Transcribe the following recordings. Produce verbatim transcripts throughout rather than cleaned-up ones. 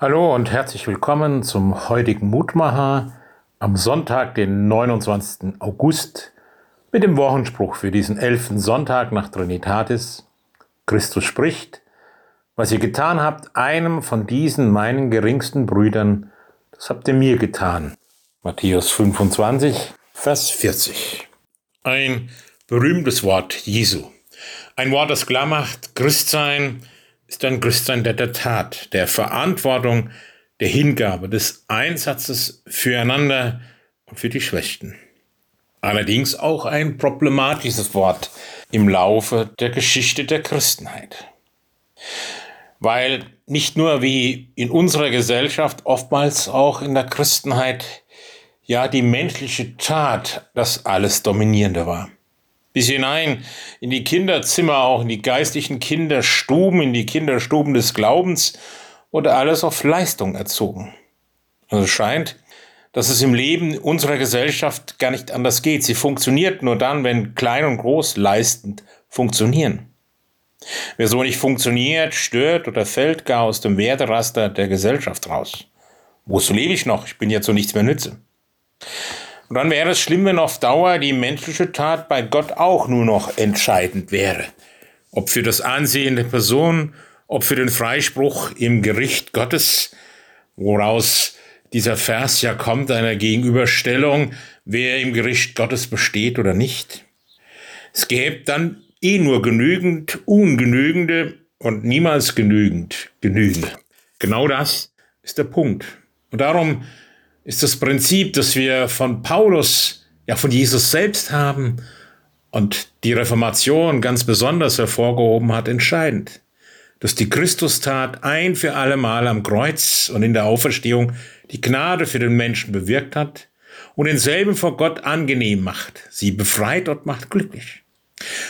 Hallo und herzlich willkommen zum heutigen Mutmacher am Sonntag, den neunundzwanzigsten August, mit dem Wochenspruch für diesen elften Sonntag nach Trinitatis. Christus spricht, was ihr getan habt, einem von diesen meinen geringsten Brüdern, das habt ihr mir getan. Matthäus fünfundzwanzig, Vers vierzig. Ein berühmtes Wort Jesu. Ein Wort, das klar macht, Christsein ist ein Christsein der, der Tat, der Verantwortung, der Hingabe, des Einsatzes füreinander und für die Schwächsten. Allerdings auch ein problematisches Wort im Laufe der Geschichte der Christenheit. Weil nicht nur wie in unserer Gesellschaft, oftmals auch in der Christenheit, ja die menschliche Tat das alles Dominierende war. Bis hinein in die Kinderzimmer, auch in die geistlichen Kinderstuben, in die Kinderstuben des Glaubens, wurde alles auf Leistung erzogen. Also scheint, dass es im Leben unserer Gesellschaft gar nicht anders geht. Sie funktioniert nur dann, wenn klein und groß leistend funktionieren. Wer so nicht funktioniert, stört oder fällt gar aus dem Werteraster der Gesellschaft raus. Wozu lebe ich noch? Ich bin ja zu nichts mehr nütze. Und dann wäre es schlimm, wenn auf Dauer die menschliche Tat bei Gott auch nur noch entscheidend wäre. Ob für das Ansehen der Person, ob für den Freispruch im Gericht Gottes, woraus dieser Vers ja kommt, einer Gegenüberstellung, wer im Gericht Gottes besteht oder nicht. Es gäbe dann eh nur genügend, ungenügende und niemals genügend, genügende. Genau das ist der Punkt. Und darum ist das Prinzip, das wir von Paulus, ja von Jesus selbst haben und die Reformation ganz besonders hervorgehoben hat, entscheidend. Dass die Christustat ein für alle Mal am Kreuz und in der Auferstehung die Gnade für den Menschen bewirkt hat und denselben vor Gott angenehm macht. Sie befreit und macht glücklich.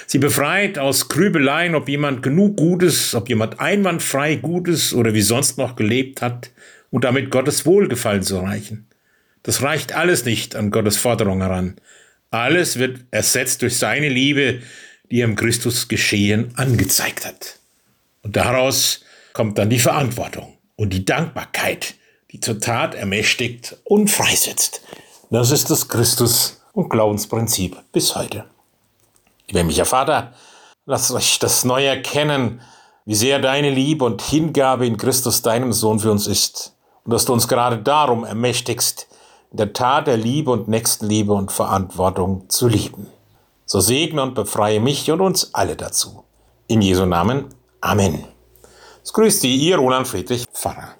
Sie befreit aus Grübeleien, ob jemand genug Gutes, ob jemand einwandfrei Gutes oder wie sonst noch gelebt hat, und damit Gottes Wohlgefallen zu erreichen. Das reicht alles nicht an Gottes Forderung heran. Alles wird ersetzt durch seine Liebe, die er im Christus geschehen angezeigt hat. Und daraus kommt dann die Verantwortung und die Dankbarkeit, die zur Tat ermächtigt und freisetzt. Das ist das Christus- und Glaubensprinzip bis heute. Himmlischer Vater, lasst euch das neu erkennen, wie sehr deine Liebe und Hingabe in Christus, deinem Sohn, für uns ist. Und dass du uns gerade darum ermächtigst, in der Tat der Liebe und Nächstenliebe und Verantwortung zu lieben. So segne und befreie mich und uns alle dazu. In Jesu Namen. Amen. Es grüßt Sie, Ihr Roland Friedrich, Pfarrer.